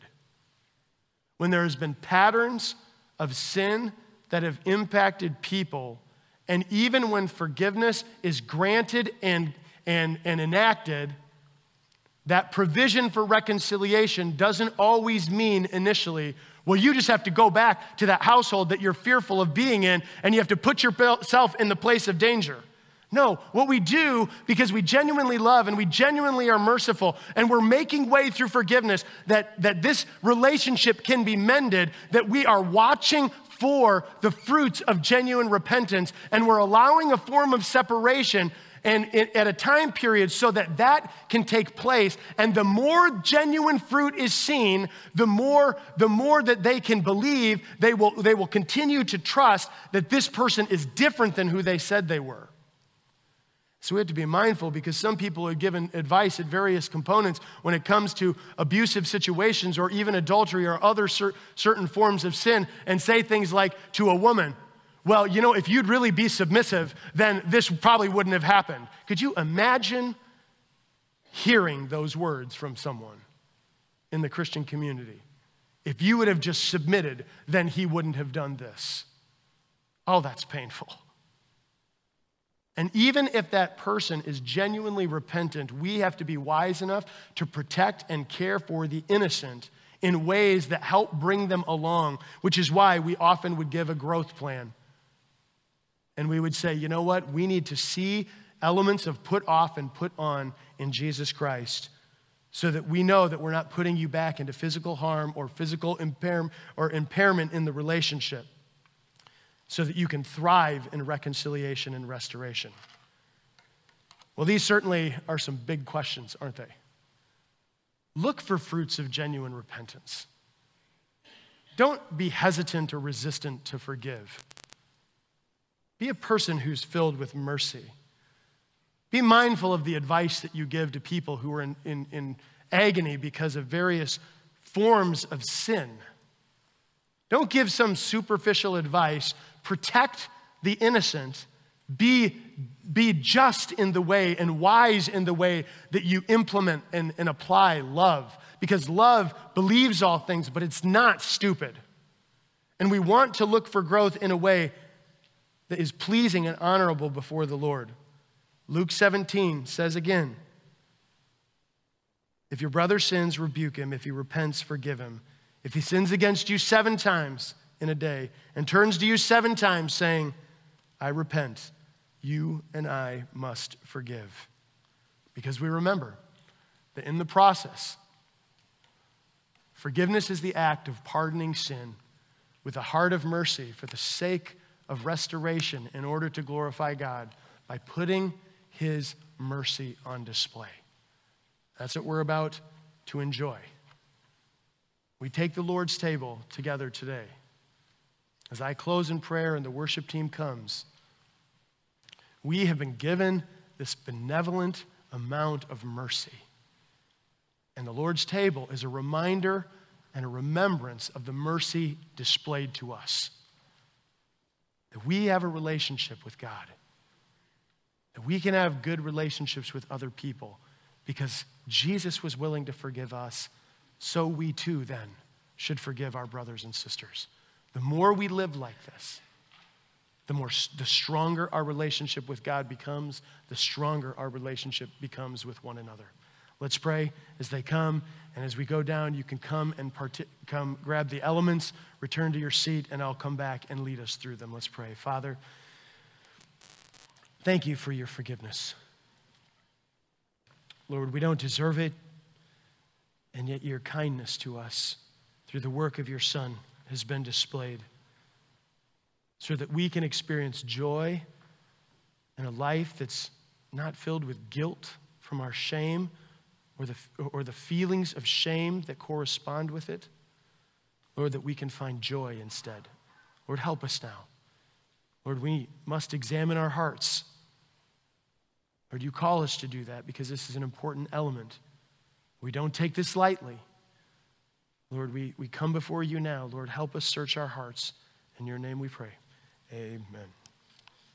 When there has been patterns of sin that have impacted people, and even when forgiveness is granted and, and, and enacted, that provision for reconciliation doesn't always mean initially, well, you just have to go back to that household that you're fearful of being in, and you have to put yourself in the place of danger. No, what we do, because we genuinely love and we genuinely are merciful and we're making way through forgiveness that, that this relationship can be mended, that we are watching for the fruits of genuine repentance and we're allowing a form of separation and, and at a time period so that that can take place. And the more genuine fruit is seen, the more, the more that they can believe, they will, they will continue to trust that this person is different than who they said they were. So we have to be mindful because some people are given advice at various components when it comes to abusive situations or even adultery or other cer- certain forms of sin and say things like to a woman, well, you know, if you'd really be submissive, then this probably wouldn't have happened. Could you imagine hearing those words from someone in the Christian community? If you would have just submitted, then he wouldn't have done this. Oh, that's painful. And even if that person is genuinely repentant, we have to be wise enough to protect and care for the innocent in ways that help bring them along, which is why we often would give a growth plan. And we would say, you know what? We need to see elements of put off and put on in Jesus Christ so that we know that we're not putting you back into physical harm or physical impair- or impairment in the relationship, so that you can thrive in reconciliation and restoration. Well, these certainly are some big questions, aren't they? Look for fruits of genuine repentance. Don't be hesitant or resistant to forgive. Be a person who's filled with mercy. Be mindful of the advice that you give to people who are in, in, in agony because of various forms of sin. Don't give some superficial advice. Protect the innocent. Be, be just in the way and wise in the way that you implement and, and apply love. Because love believes all things, but it's not stupid. And we want to look for growth in a way that is pleasing and honorable before the Lord. Luke seventeen says again, if your brother sins, rebuke him. If he repents, forgive him. If he sins against you seven times in a day and turns to you seven times saying, I repent, you and I must forgive. Because we remember that in the process, forgiveness is the act of pardoning sin with a heart of mercy for the sake of restoration in order to glorify God by putting his mercy on display. That's what we're about to enjoy. we take the Lord's table together today. As I close in prayer and the worship team comes, we have been given this benevolent amount of mercy. And the Lord's table is a reminder and a remembrance of the mercy displayed to us. That we have a relationship with God. That we can have good relationships with other people because Jesus was willing to forgive us, so we too then should forgive our brothers and sisters. The more we live like this, the more, the stronger our relationship with God becomes, the stronger our relationship becomes with one another. Let's pray as they come, and as we go down, you can come and come grab the elements, return to your seat, and I'll come back and lead us through them. Let's pray. Father, thank you for your forgiveness. Lord, we don't deserve it, and yet your kindness to us through the work of your Son has been displayed, so that we can experience joy and a life that's not filled with guilt from our shame or the, or the feelings of shame that correspond with it. Lord, that we can find joy instead. Lord, help us now. Lord, we must examine our hearts. Lord, you call us to do that because this is an important element. We don't take this lightly. Lord, we, we come before you now. Lord, help us search our hearts. In your name we pray. Amen.